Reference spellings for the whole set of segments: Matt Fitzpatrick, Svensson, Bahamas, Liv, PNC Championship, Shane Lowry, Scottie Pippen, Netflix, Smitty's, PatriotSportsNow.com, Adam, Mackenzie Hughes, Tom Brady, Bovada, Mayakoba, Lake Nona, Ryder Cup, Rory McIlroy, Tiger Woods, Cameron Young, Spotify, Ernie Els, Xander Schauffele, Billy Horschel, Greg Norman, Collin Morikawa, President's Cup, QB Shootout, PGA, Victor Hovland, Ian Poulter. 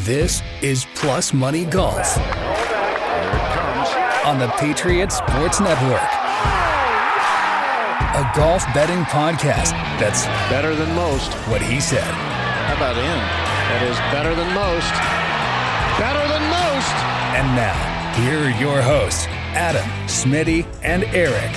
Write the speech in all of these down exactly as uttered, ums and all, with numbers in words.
This is Plus Money Golf on the Patriot Sports Network. A golf betting podcast that's better than most. What he said. How about him? That is better than most. Better than most. And now, here are your hosts, Adam, Smitty, and Eric.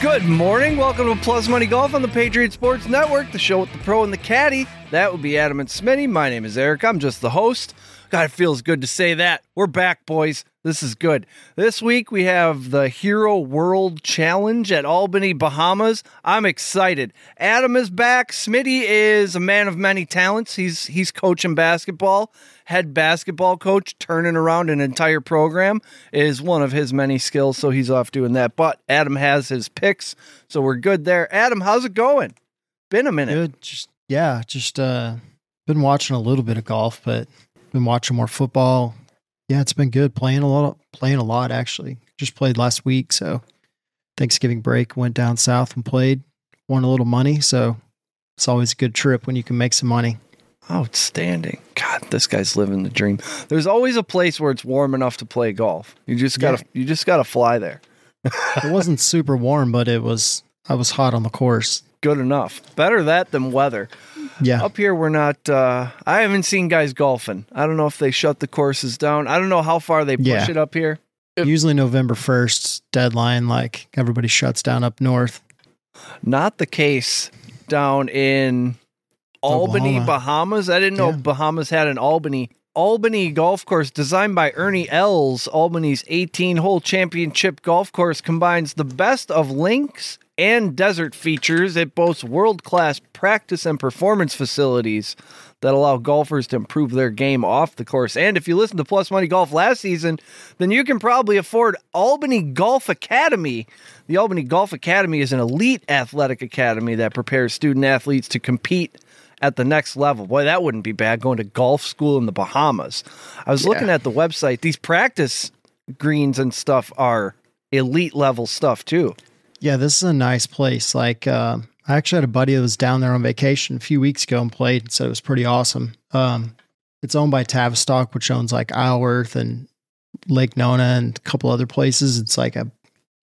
Good morning. Welcome to Plus Money Golf on the Patriot Sports Network, the show with the pro and the caddy. That would be Adam and Smitty. My name is Eric. I'm just the host. God, it feels good to say that. We're back, boys. This is good. This week, we have the Hero World Challenge at Albany, Bahamas. I'm excited. Adam is back. Smitty is a man of many talents. He's he's coaching basketball, head basketball coach, turning around an entire program is one of his many skills, so he's off doing that. But Adam has his picks, so we're good there. Adam, how's it going? Been a minute. Good. Just, yeah, just uh, been watching a little bit of golf, but been watching more football. Yeah, it's been good playing a lot, playing a lot, actually. Just played last week. So Thanksgiving break, went down south and played, won a little money. So it's always a good trip when you can make some money. Outstanding. God, this guy's living the dream. There's always a place where it's warm enough to play golf. You just got to, yeah. you just got to fly there. It wasn't super warm, but it was, I was hot on the course. Good enough. Better that than weather. Yeah. Up here, we're not, uh, I haven't seen guys golfing. I don't know if they shut the courses down. I don't know how far they push yeah. it up here. Usually November first deadline, like everybody shuts down up north. Not the case down in Albany, Bahama. Bahamas. I didn't know yeah. Bahamas had an Albany. Albany golf course designed by Ernie Els. Albany's eighteen-hole championship golf course combines the best of links and desert features. It boasts world-class practice and performance facilities that allow golfers to improve their game off the course. And if you listen to Plus Money Golf last season, then you can probably afford Albany Golf Academy. The Albany Golf Academy is an elite athletic academy that prepares student athletes to compete at the next level. Boy, that wouldn't be bad, going to golf school in the Bahamas. I was yeah. looking at the website. These practice greens and stuff are elite-level stuff, too. Yeah, this is a nice place. Like, uh, I actually had a buddy that was down there on vacation a few weeks ago and played, so it was pretty awesome. Um, it's owned by Tavistock, which owns like Isleworth and Lake Nona and a couple other places. It's like a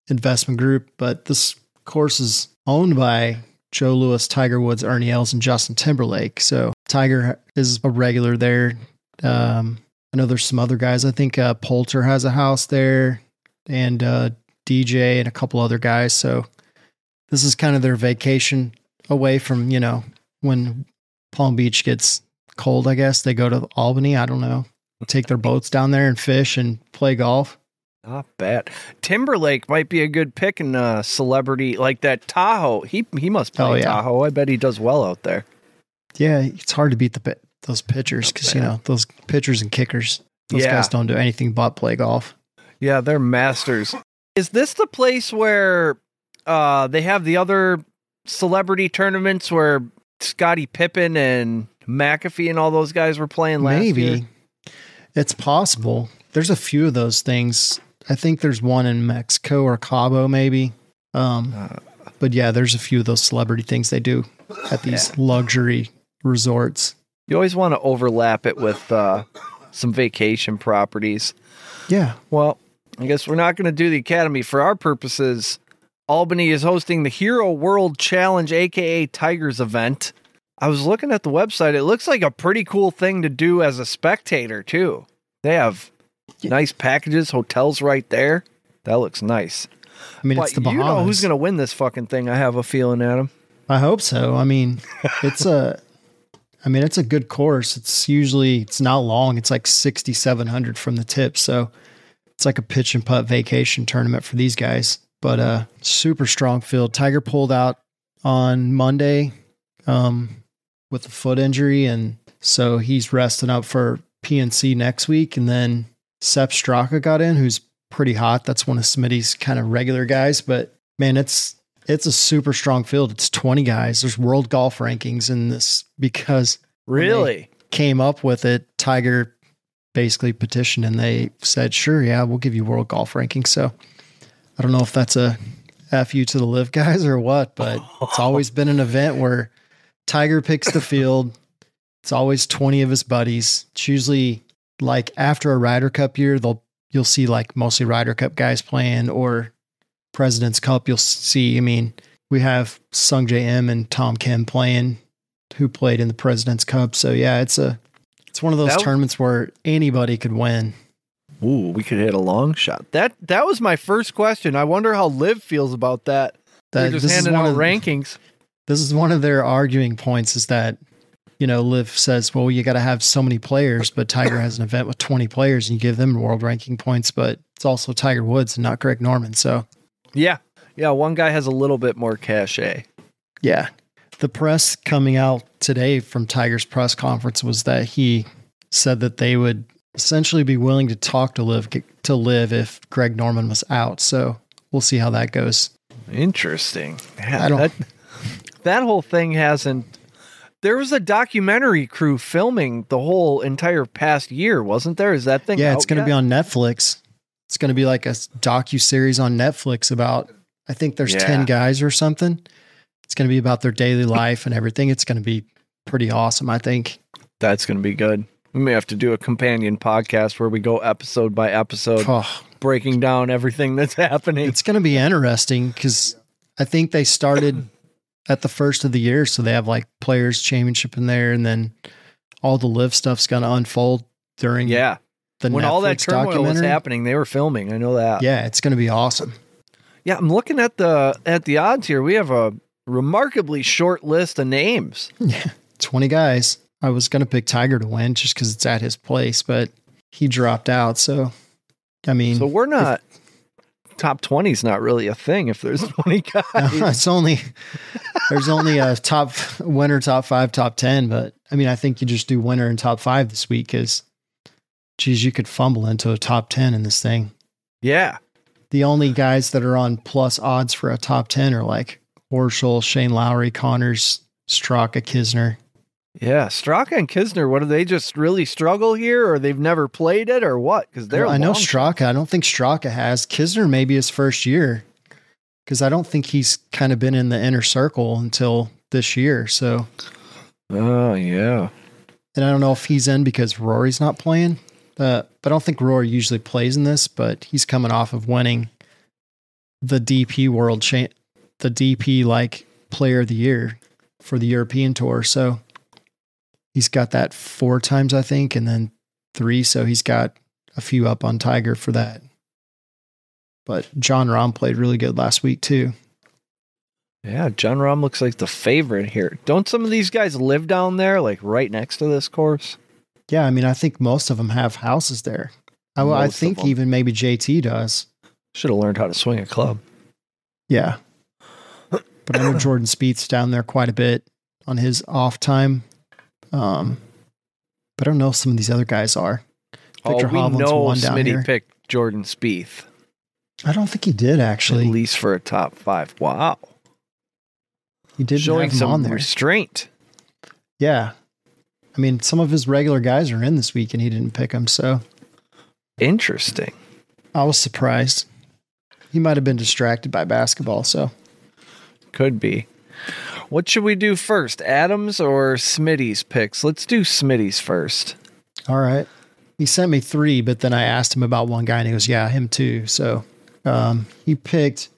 investment group, but this course is owned by Joe Louis, Tiger Woods, Ernie Els, and Justin Timberlake. So Tiger is a regular there. Um, I know there's some other guys. I think uh, Poulter has a house there, and uh, D J and a couple other guys. So this is kind of their vacation away from, you know, when Palm Beach gets cold, I guess they go to Albany. I don't know. Take their boats down there and fish and play golf. Not bad. Timberlake might be a good pick in a celebrity like that. Tahoe. He he must play oh, yeah. Tahoe. I bet he does well out there. Yeah, it's hard to beat the those pitchers because, you know, those pitchers and kickers, those yeah. guys don't do anything but play golf. Yeah, they're masters. Is this the place where uh, they have the other celebrity tournaments where Scottie Pippen and McAfee and all those guys were playing last Maybe. year? Maybe. It's possible. There's a few of those things. I think there's one in Mexico or Cabo, maybe. Um, uh, but yeah, there's a few of those celebrity things they do at these yeah. luxury resorts. You always want to overlap it with uh, some vacation properties. Yeah. Well, I guess we're not going to do the academy for our purposes. Albany is hosting the Hero World Challenge, a k a. Tigers event. I was looking at the website. It looks like a pretty cool thing to do as a spectator, too. They have nice packages, hotels right there. That looks nice. I mean, but it's the Bahamas. You know who's going to win this fucking thing, I have a feeling, Adam. I hope so. I mean, it's a I mean, it's a good course. It's usually, it's not long. It's like sixty-seven hundred from the tip, so it's like a pitch and putt vacation tournament for these guys. But uh, super strong field. Tiger pulled out on Monday um, with a foot injury, and so he's resting up for P N C next week, and then Sepp Straka got in, who's pretty hot. That's one of Smitty's kind of regular guys, but man, it's it's a super strong field. It's twenty guys. There's world golf rankings in this because really came up with it. Tiger basically petitioned and they said, sure, yeah, we'll give you world golf rankings. So I don't know if that's a F you to the live guys or what, but it's always been an event where Tiger picks the field. It's always twenty of his buddies. It's usually like after a Ryder Cup year, they'll you'll see like mostly Ryder Cup guys playing, or President's Cup. You'll see, I mean, we have Sung J M and Tom Kim playing, who played in the President's Cup. So yeah, it's a it's one of those that, tournaments where anybody could win. Ooh, we could hit a long shot. That that was my first question. I wonder how Liv feels about that. That They're just handing out rankings. This is one of their arguing points, is that, you know, Liv says, well, you got to have so many players, but Tiger has an event with twenty players and you give them world ranking points, but it's also Tiger Woods and not Greg Norman. So yeah. Yeah. One guy has a little bit more cachet. Yeah. The press coming out today from Tiger's press conference was that he said that they would essentially be willing to talk to Liv to Liv if Greg Norman was out. So we'll see how that goes. Interesting. Man, I don't. That, that whole thing hasn't. There was a documentary crew filming the whole entire past year, wasn't there? Is that thing? Yeah, it's going to be on Netflix. It's going to be like a docu-series on Netflix about, I think there's yeah. ten guys or something. It's going to be about their daily life and everything. It's going to be pretty awesome, I think. That's going to be good. We may have to do a companion podcast where we go episode by episode, oh. breaking down everything that's happening. It's going to be interesting because I think they started at the first of the year. So they have like Players Championship in there, and then all the live stuff's going to unfold during yeah. the when Netflix all that turmoil was happening, they were filming. I know that. Yeah, it's going to be awesome. Yeah, I'm looking at the at the odds here. We have a remarkably short list of names. Yeah, twenty guys. I was going to pick Tiger to win just because it's at his place, but he dropped out. So, I mean, so we're not if, top twenty is not really a thing if there's twenty guys. No, it's only there's only a top winner, top five, top ten. But I mean, I think you just do winner and top five this week because, geez, you could fumble into a top ten in this thing. Yeah, the only guys that are on plus odds for a top ten are like Horschel, Shane Lowry, Connors, Straka, Kisner. Yeah, Straka and Kisner, what do they just really struggle here, or they've never played it, or what? Because they're. Well, I know Straka. I don't think Straka has. Kisner maybe his first year, because I don't think he's kind of been in the inner circle until this year. So. Oh yeah, and I don't know if he's in because Rory's not playing. Uh, but I don't think Rory usually plays in this, but he's coming off of winning the D P World Cha- the D P like Player of the Year for the European Tour. So he's got that four times, I think, and then three. So he's got a few up on Tiger for that. But John Rahm played really good last week too. Yeah, John Rahm looks like the favorite here. Don't some of these guys live down there, like right next to this course? Yeah, I mean, I think most of them have houses there. I, I think even maybe J T does. Should have learned how to swing a club. Yeah. But I know Jordan Spieth's down there quite a bit on his off time. Um, but I don't know if some of these other guys are. Victor oh, we Hovland's know one down Smitty here. Picked Jordan Spieth. I don't think he did, actually. At least for a top five. Wow. He did showing some on there. Restraint. Yeah. I mean, some of his regular guys are in this week, and he didn't pick them, so. Interesting. I was surprised. He might have been distracted by basketball, so. Could be. What should we do first? Adam's or Smitty's picks? Let's do Smitty's first. All right. He sent me three, but then I asked him about one guy and he goes, yeah, him too. So um, he picked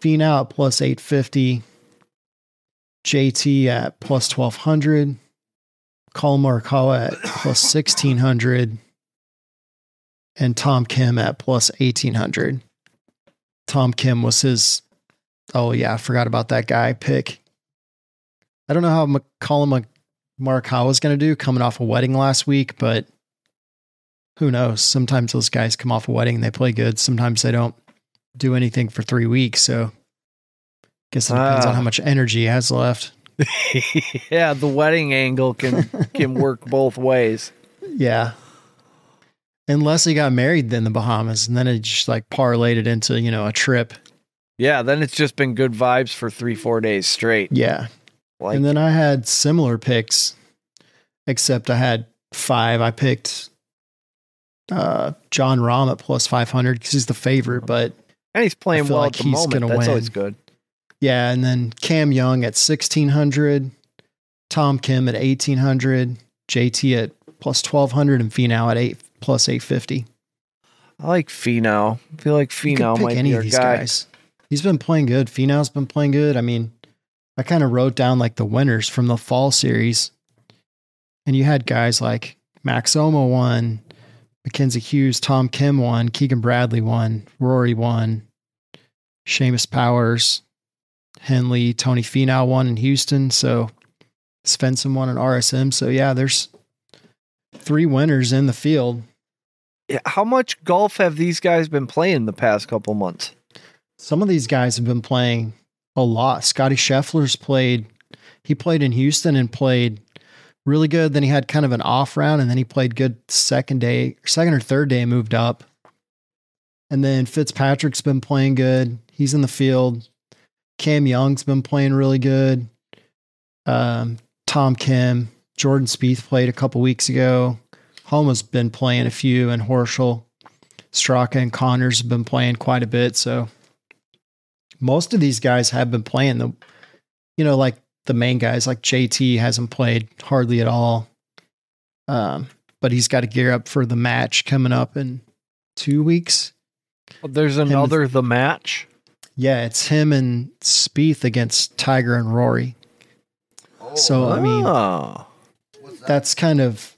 Finau at plus eight fifty, J T at plus twelve hundred, Collin Morikawa at plus sixteen hundred, and Tom Kim at plus eighteen hundred. Tom Kim was his... Oh, yeah, I forgot about that guy pick. I don't know how Collin Morikawa is going to do coming off a wedding last week, but who knows? Sometimes those guys come off a wedding and they play good. Sometimes they don't do anything for three weeks. So I guess it depends uh, on how much energy he has left. Yeah, the wedding angle can, can work both ways. Yeah. Unless he got married in the Bahamas and then it just like parlayed it into, you know, a trip. Yeah, then it's just been good vibes for three, four days straight. Yeah. Like. And then I had similar picks, except I had five. I picked uh, John Rahm at plus five hundred because he's the favorite, but. And he's playing well like at the he's moment. That's win. Always good. Yeah. And then Cam Young at sixteen hundred, Tom Kim at eighteen hundred, J T at plus twelve hundred, and Finau at eight plus eight fifty. I like Finau. I feel like Finau might be your guy. Guys. He's been playing good. Finau's been playing good. I mean, I kind of wrote down like the winners from the fall series, and you had guys like Max Homa won, Mackenzie Hughes, Tom Kim won, Keegan Bradley won, Rory won, Seamus Powers, Henley, Tony Finau won in Houston. So Svensson won in R S M. So yeah, there's three winners in the field. How much golf have these guys been playing the past couple months? Some of these guys have been playing a lot. Scotty Scheffler's played. He played in Houston and played really good. Then he had kind of an off round, and then he played good second day, second or third day, moved up. And then Fitzpatrick's been playing good. He's in the field. Cam Young's been playing really good. Um, Tom Kim, Jordan Spieth played a couple weeks ago. Homa's been playing a few, and Horschel, Straka, and Connors have been playing quite a bit. So most of these guys have been playing the, you know, like the main guys, like J T hasn't played hardly at all. Um, but he's got to gear up for the match coming up in two weeks. Well, there's another, and the match. Yeah. It's him and Spieth against Tiger and Rory. Oh, so, I mean, oh. that's kind of,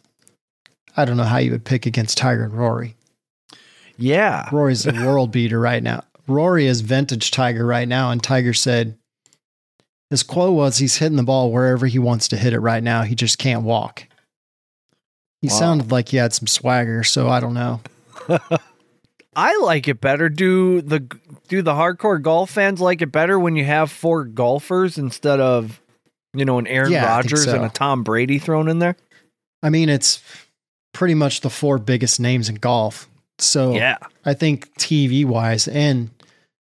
I don't know how you would pick against Tiger and Rory. Yeah. Rory's a world beater right now. Rory is vintage Tiger right now. And Tiger said his quote was, he's hitting the ball wherever he wants to hit it right now. He just can't walk. He wow. sounded like he had some swagger. So I don't know. I like it better. Do the, do the hardcore golf fans like it better when you have four golfers instead of, you know, an Aaron yeah, Rodgers so. and a Tom Brady thrown in there? I mean, it's pretty much the four biggest names in golf. So yeah. I think T V wise, and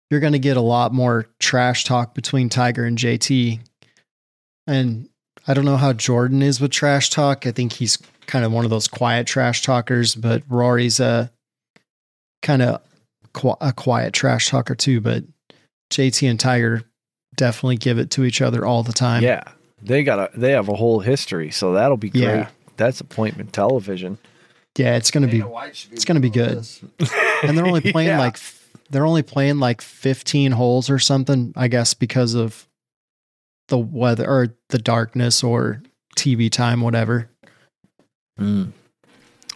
you're going to get a lot more trash talk between Tiger and J T. And I don't know how Jordan is with trash talk. I think he's kind of one of those quiet trash talkers, but Rory's a kind of qu- a quiet trash talker too. But J T and Tiger definitely give it to each other all the time. Yeah. They got a, they have a whole history, so that'll be great. Yeah. That's appointment television. Yeah, it's gonna be, be it's gonna be good. And they're only playing yeah. like they're only playing like fifteen holes or something, I guess, because of the weather or the darkness or T V time, whatever. Mm.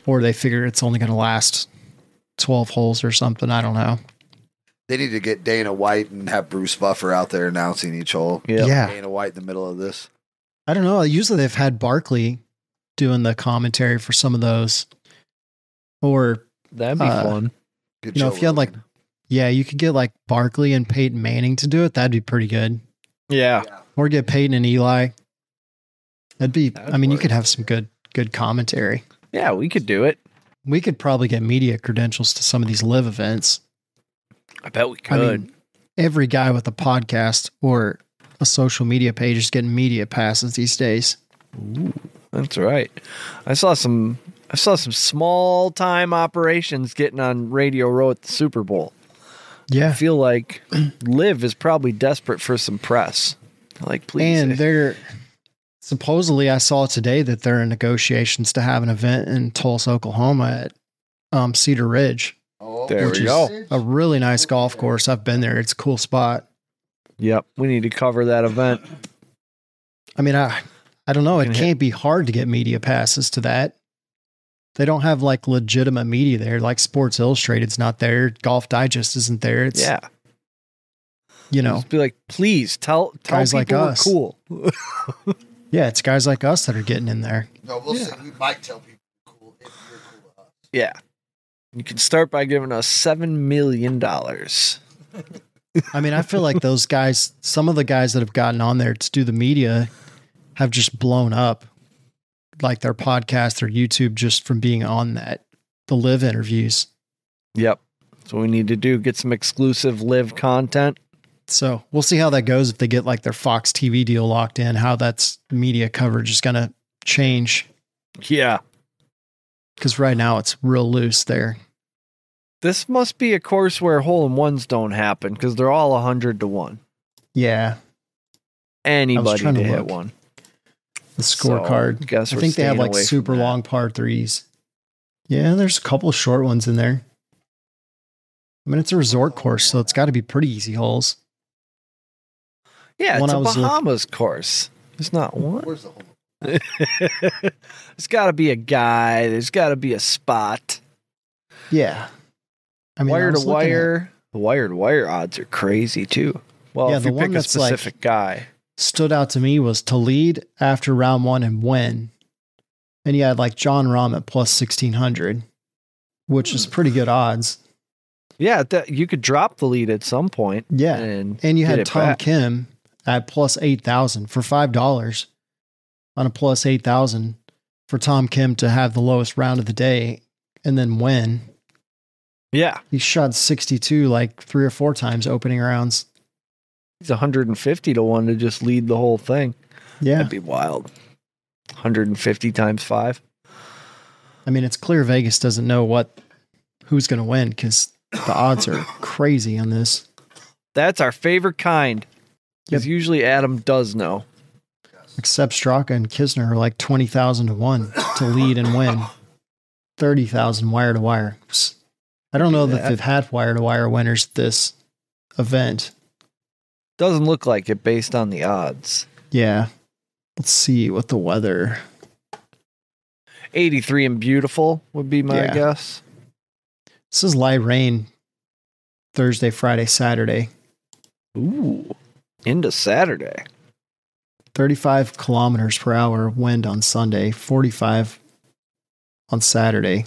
Or they figure it's only gonna last twelve holes or something. I don't know. They need to get Dana White and have Bruce Buffer out there announcing each hole. Yep. Yeah, Dana White in the middle of this. I don't know. Usually they've had Barkley doing the commentary for some of those, or that'd be uh, fun. Good, you know, if you had like, yeah, you could get like Barkley and Peyton Manning to do it. That'd be pretty good. Yeah. yeah. Or get Peyton and Eli. That'd be, that'd I mean, work. You could have some good, good commentary. Yeah, we could do it. We could probably get media credentials to some of these live events. I bet we could. I mean, every guy with a podcast or a social media page is getting media passes these days. Ooh. That's right. I saw some I saw some small time operations getting on Radio Row at the Super Bowl. Yeah. I feel like Liv is probably desperate for some press. Like, please. And they're supposedly, I saw today that they're in negotiations to have an event in Tulsa, Oklahoma at um, Cedar Ridge. Oh, there we go. A really nice golf course. I've been there. It's a cool spot. Yep. We need to cover that event. I mean, I I don't know. It can't hit. be hard to get media passes to that. They don't have like legitimate media there. Like Sports Illustrated's not there. Golf Digest isn't there. It's, yeah. You know, just be like, please tell, tell guys like us. Cool. Yeah. It's guys like us that are getting in there. No, we'll yeah. say we might tell people cool if you're cool to us. Yeah. You can start by giving us seven million dollars. I mean, I feel like those guys, some of the guys that have gotten on there to do the media have just blown up, like their podcast or YouTube, just from being on that, the live interviews. Yep. So we need to do, get some exclusive live content. So we'll see how that goes. If they get like their Fox T V deal locked in, how that's media coverage is going to change. Yeah. Cause right now it's real loose there. This must be a course where hole in ones don't happen, cause they're all a hundred to one. Yeah. Anybody to hit one. the scorecard. So guess I think they have like super long par threes. Yeah, there's a couple short ones in there. I mean, it's a resort course, so it's got to be pretty easy holes. Yeah, it's a Bahamas course. It's not one. Where's the hole? There's got to be a guy. There's got to be a spot. Yeah. I mean, wire to wire. The wire to wire odds are crazy, too. Well, yeah, if you pick a specific like, guy. Stood out to me was to lead after round one and win. And you had like John Rahm at plus sixteen hundred, which is pretty good odds. Yeah, that, you could drop the lead at some point. Yeah, and, and you had Tom back. Kim at plus eight thousand for five dollars on a plus eight thousand for Tom Kim to have the lowest round of the day and then win. Yeah. He shot sixty-two like three or four times opening rounds. He's one hundred fifty to one to just lead the whole thing. Yeah. That'd be wild. one hundred fifty times five. I mean, it's clear Vegas doesn't know what who's going to win because... The odds are crazy on this. That's our favorite kind. Because yep. usually Adam does know. Except Straka and Kisner are like twenty thousand to one to lead and win. thirty thousand wire to wire. I don't know yeah. that they've had wire to wire winners this event. Doesn't look like it based on the odds. Yeah. Let's see what the weather. eighty-three and beautiful would be my yeah. guess. This is light rain Thursday, Friday, Saturday. Ooh, into Saturday. thirty-five kilometers per hour wind on Sunday, forty-five on Saturday.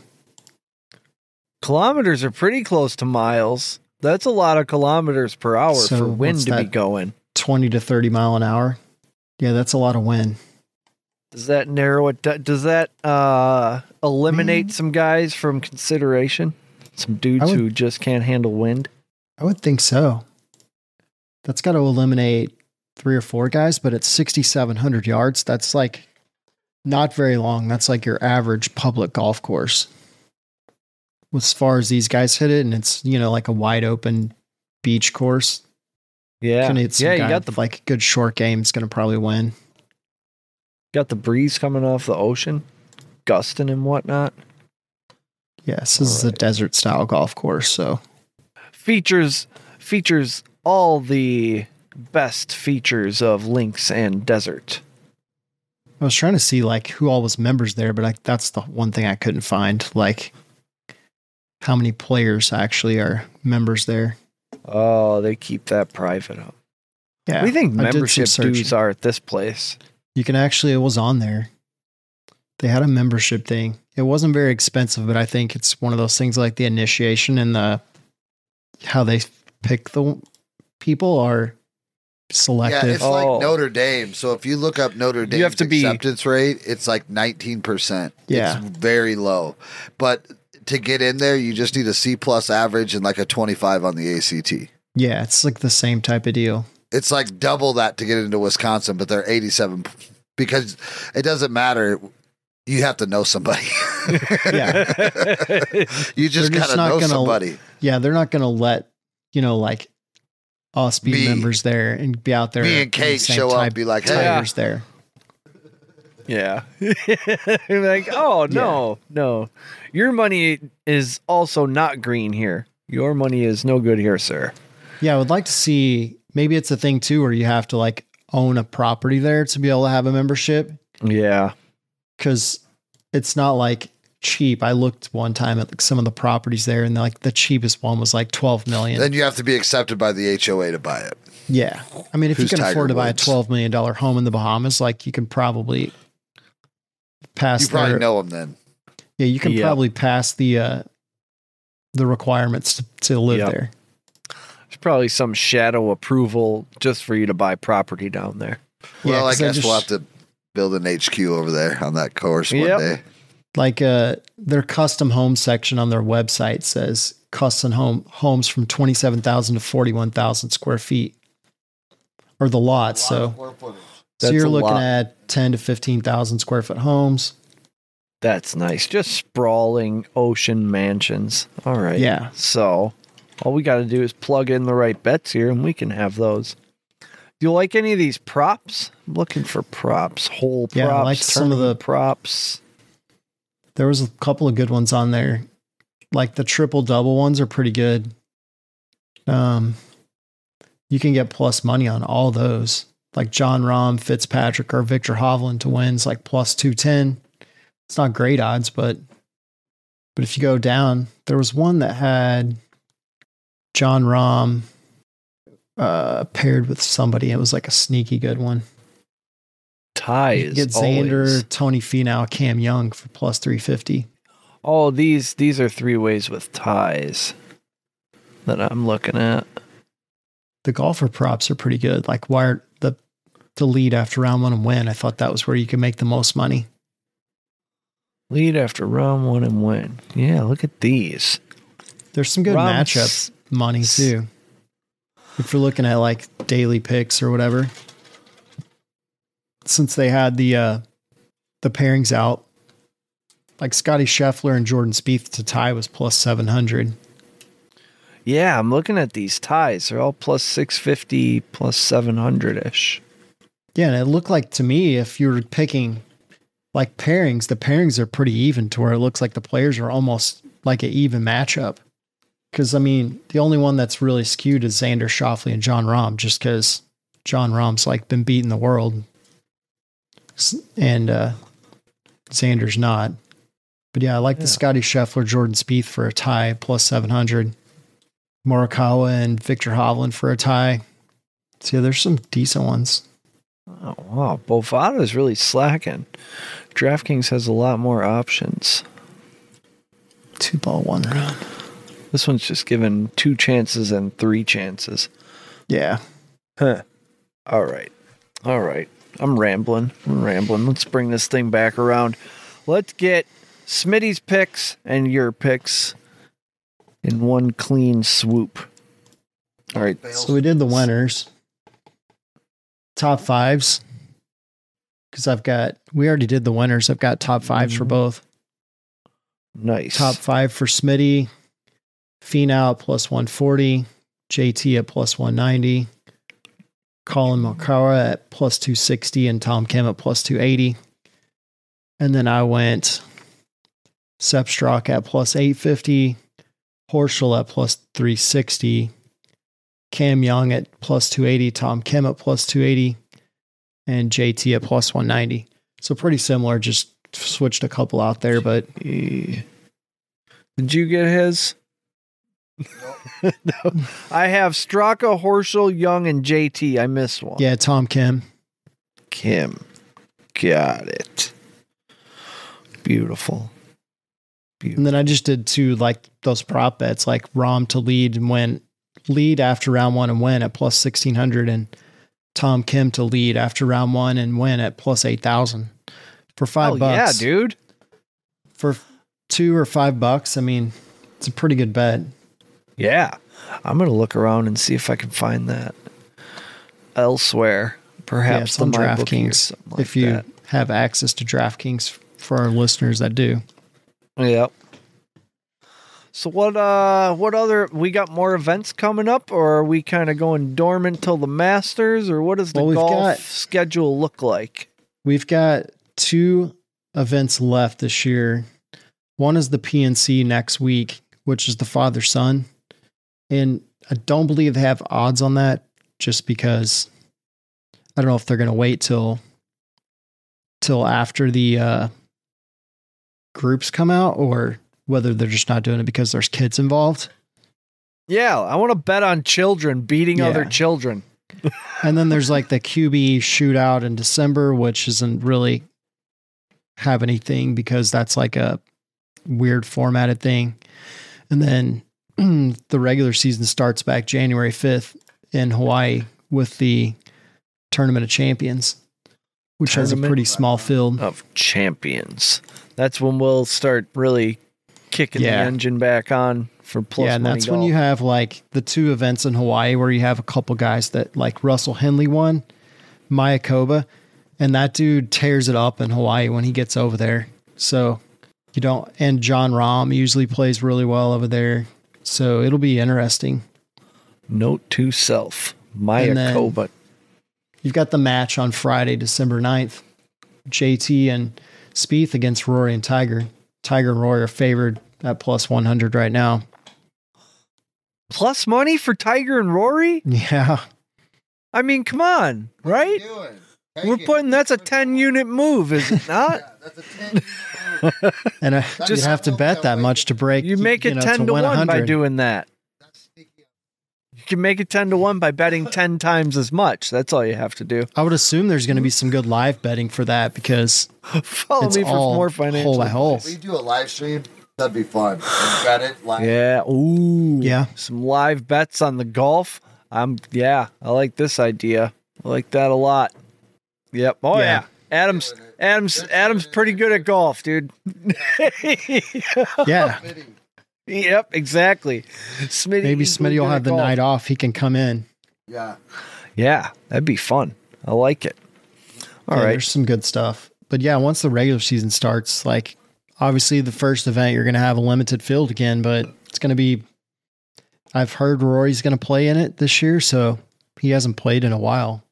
Kilometers are pretty close to miles. That's a lot of kilometers per hour so for wind to be going. twenty to thirty mile an hour. Yeah, that's a lot of wind. Does that narrow it? Does that uh, eliminate mm. some guys from consideration? Some dudes would, who just can't handle wind? I would think so. That's got to eliminate three or four guys, but it's sixty-seven hundred yards. That's like not very long. That's like your average public golf course. As far as these guys hit it, and it's, you know, like a wide open beach course. Yeah. It's yeah, you got the like good short game. It's going to probably win. Got the breeze coming off the ocean, gusting and whatnot. Yes, this all is right. a desert style golf course, so features features all the best features of links and desert. I was trying to see like who all was members there, but I, that's the one thing I couldn't find. Like how many players actually are members there? Oh, they keep that private up. Yeah, we think membership dues are at this place. You can actually, it was on there. They had a membership thing. It wasn't very expensive, but I think it's one of those things like the initiation and the how they pick the people are selective. Yeah, it's oh. like Notre Dame. So if you look up Notre Dame's you have to acceptance be, rate, it's like nineteen percent. Yeah. It's very low. But to get in there, you just need a C plus average and like a twenty-five on the A C T. Yeah, it's like the same type of deal. It's like double that to get into Wisconsin, but they're eighty-seven because it doesn't matter. You have to know somebody. yeah. You just got to know gonna, somebody. Yeah. They're not going to let, you know, like us be me, members there and be out there. Me and Kate show type, up and be like, hey, Tiger's there. Yeah. You're like, oh, no, yeah. no. Your money is also not green here. Your money is no good here, sir. Yeah. I would like to see, maybe it's a thing too, where you have to like own a property there to be able to have a membership. Yeah. Because it's not like cheap. I looked one time at like some of the properties there, and like the cheapest one was like twelve million. Then you have to be accepted by the H O A to buy it. Yeah, I mean, if Who's you can Tiger afford Woods? To buy a twelve million dollars home in the Bahamas, like you can probably pass. You probably their, know them then. Yeah, you can yep. probably pass the uh, the requirements to, to live yep. there. There's probably some shadow approval just for you to buy property down there. Yeah, well, I guess I just, we'll have to. Build an H Q over there on that course yep. one day. Like uh, their custom home section on their website says custom home homes from twenty-seven thousand to forty-one thousand square feet or the lot. So, so you're looking lot. At ten to fifteen thousand square foot homes. That's nice. Just sprawling ocean mansions. All right. Yeah. So all we got to do is plug in the right bets here and we can have those. Do you like any of these props? I'm looking for props, whole props, yeah, I liked some of the props. There was a couple of good ones on there. Like the triple double ones are pretty good. Um, you can get plus money on all those. Like John Rahm, Fitzpatrick, or Victor Hovland to wins, like plus two ten. It's not great odds, but but if you go down, there was one that had John Rahm uh, paired with somebody. It was like a sneaky good one. Ties. Get Xander, always. Tony Finau, Cam Young for plus three fifty. Oh, these these are three ways with ties that I'm looking at. The golfer props are pretty good. Like wire the the lead after round one and win. I thought that was where you could make the most money. Lead after round one and win. Yeah, look at these. There's some good Rom's matchup money too. If you're looking at like daily picks or whatever. Since they had the uh, the pairings out, like Scotty Scheffler and Jordan Spieth to tie was plus seven hundred. Yeah, I'm looking at these ties. They're all plus six fifty, plus seven hundred-ish. Yeah, and it looked like to me, if you were picking like pairings, the pairings are pretty even to where it looks like the players are almost like an even matchup. Because, I mean, the only one that's really skewed is Xander Schauffele and John Rahm, just because John Rahm's like been beating the world. And uh, Xander's not. But yeah, I like yeah. the Scotty Scheffler, Jordan Spieth for a tie, plus seven hundred. Morikawa and Victor Hovland for a tie. So yeah, there's some decent ones. Oh, wow. Bovada is really slacking. DraftKings has a lot more options. Two ball, one round. This one's just given two chances and three chances. Yeah. Huh. All right. All right. I'm rambling. I'm rambling. Let's bring this thing back around. Let's get Smitty's picks and your picks in one clean swoop. All right. So we did the winners. Top fives. Because I've got, we already did the winners. I've got top fives mm-hmm. for both. Nice. Top five for Smitty. Finau at plus one forty. J T at plus one ninety. Collin Morikawa at plus two sixty and Tom Kim at plus two eighty. And then I went Sepp Straka at plus eight fifty, Horschel at plus three sixty, Cam Young at plus two eighty, Tom Kim at plus two eighty, and J T at plus one ninety. So pretty similar, just switched a couple out there, but... Did you get his... No. No. I have Straka, Horschel, Young, and J T. I missed one. Yeah, Tom Kim. Kim. Got it. Beautiful. Beautiful. And then I just did two, like, those prop bets, like Rahm to lead and win, lead after round one and win at plus sixteen hundred, and Tom Kim to lead after round one and win at plus eight thousand for five oh, bucks. Yeah, dude. For two or five bucks, I mean, it's a pretty good bet. Yeah, I'm going to look around and see if I can find that elsewhere. Perhaps yeah, on DraftKings, like if you that. have access to DraftKings for our listeners that do. Yep. So what uh, what other, we got more events coming up, or are we kind of going dormant till the Masters, or what does the well, golf got, schedule look like? We've got two events left this year. One is the P N C next week, which is the father-son. And I don't believe they have odds on that just because I don't know if they're going to wait till till after the uh, groups come out or whether they're just not doing it because there's kids involved. Yeah, I want to bet on children beating yeah. other children. And then there's like the Q B shootout in December, which isn't really have anything because that's like a weird formatted thing. And then the regular season starts back January fifth in Hawaii with the Tournament of Champions, which Tournament has a pretty small field of champions. That's when we'll start really kicking yeah. the engine back on for plus. Yeah, and that's golf. When you have like the two events in Hawaii where you have a couple guys that like Russell Henley won, Mayakoba, and that dude tears it up in Hawaii when he gets over there. So. You don't, and John Rahm usually plays really well over there, so it'll be interesting. Note to self: Mayakoba You've got the match on Friday, December ninth. J T and Spieth against Rory and Tiger. Tiger and Rory are favored at plus one hundred right now. Plus money for Tiger and Rory? Yeah. I mean, come on, right? We're it. putting, that's a ten-unit move, is it not? Yeah, that's a ten-unit move. And I, just have to bet that much to break. You make it you know, ten to one by doing that. You can make it ten to one by betting ten times as much. That's all you have to do. I would assume there's going to be some good live betting for that because follow it's me for all more financial. Hole by hole. We do a live stream. That'd be fun. Bet it live. Yeah. Ooh. Yeah. Some live bets on the golf. I'm, yeah, I like this idea. I like that a lot. Yep. Oh, yeah. yeah. Adam's Adam's Adam's pretty good at golf, dude. Yeah. Yep, exactly. Smitty, Maybe Smitty will have the golf. night off. He can come in. Yeah. Yeah, that'd be fun. I like it. All yeah, right. There's some good stuff. But yeah, once the regular season starts, like obviously the first event, you're going to have a limited field again, but it's going to be, I've heard Rory's going to play in it this year, so he hasn't played in a while.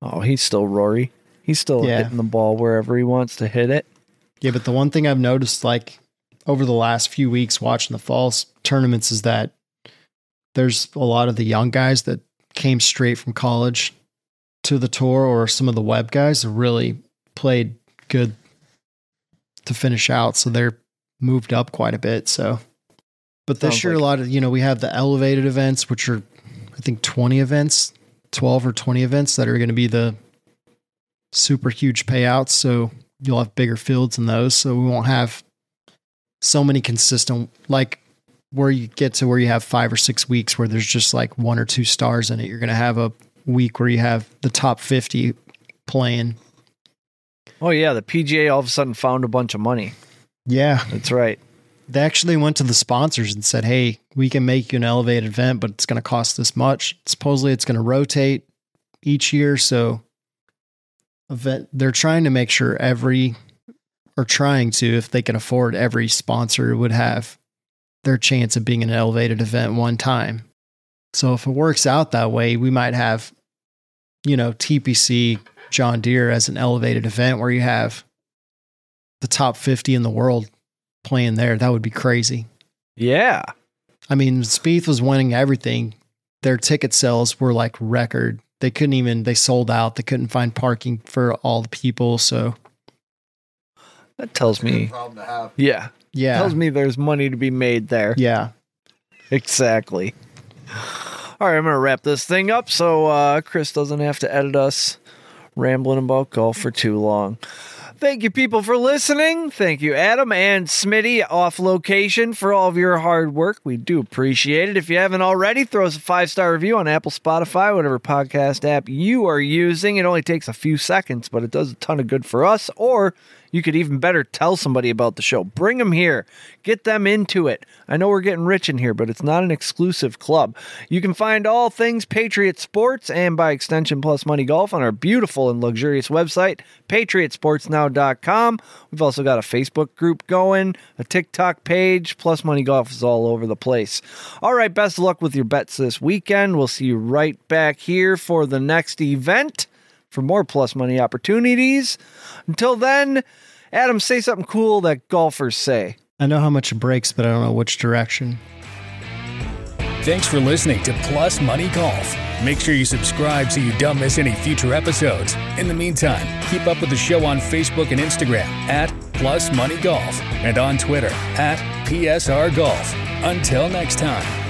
Oh, he's still Rory. He's still yeah. hitting the ball wherever he wants to hit it. Yeah, but the one thing I've noticed, like, over the last few weeks watching the falls tournaments is that there's a lot of the young guys that came straight from college to the tour, or some of the web guys really played good to finish out. So they're moved up quite a bit. So, but this Sounds year, like- a lot of, you know, we have the elevated events, which are, I think twenty events, twelve or twenty events that are going to be the super huge payouts. So you'll have bigger fields in those. So we won't have so many consistent, like where you get to where you have five or six weeks where there's just like one or two stars in it. You're going to have a week where you have the top fifty playing. Oh yeah. The P G A all of a sudden found a bunch of money. Yeah, that's right. They actually went to the sponsors and said, hey, we can make you an elevated event, but it's going to cost this much. Supposedly it's going to rotate each year. So event, they're trying to make sure every or trying to, if they can afford, every sponsor would have their chance of being an elevated event one time. So if it works out that way, we might have, you know, T P C John Deere as an elevated event where you have the top fifty in the world playing there. That would be crazy. Yeah. I mean, Spieth was winning everything. Their ticket sales were like record. They couldn't even, they sold out. They couldn't find parking for all the people. So that tells me, yeah, yeah, tells me there's money to be made there. Yeah, exactly. All right, I'm going to wrap this thing up so uh, Chris doesn't have to edit us rambling about golf for too long. Thank you, people, for listening. Thank you, Adam and Smitty off location, for all of your hard work. We do appreciate it. If you haven't already, throw us a five-star review on Apple, Spotify, whatever podcast app you are using. It only takes a few seconds, but it does a ton of good for us. Or you could even better tell somebody about the show. Bring them here. Get them into it. I know we're getting rich in here, but it's not an exclusive club. You can find all things Patriot Sports and, by extension, Plus Money Golf on our beautiful and luxurious website, patriot sports now dot com. We've also got a Facebook group going, a TikTok page. Plus Money Golf is all over the place. All right, best of luck with your bets this weekend. We'll see you right back here for the next event, for more Plus Money opportunities. Until then, Adam, say something cool that golfers say. I know how much it breaks, but I don't know which direction. Thanks for listening to Plus Money Golf. Make sure you subscribe so you don't miss any future episodes. In the meantime, keep up with the show on Facebook and Instagram at Plus Money Golf and on Twitter at P S R Golf. Until next time.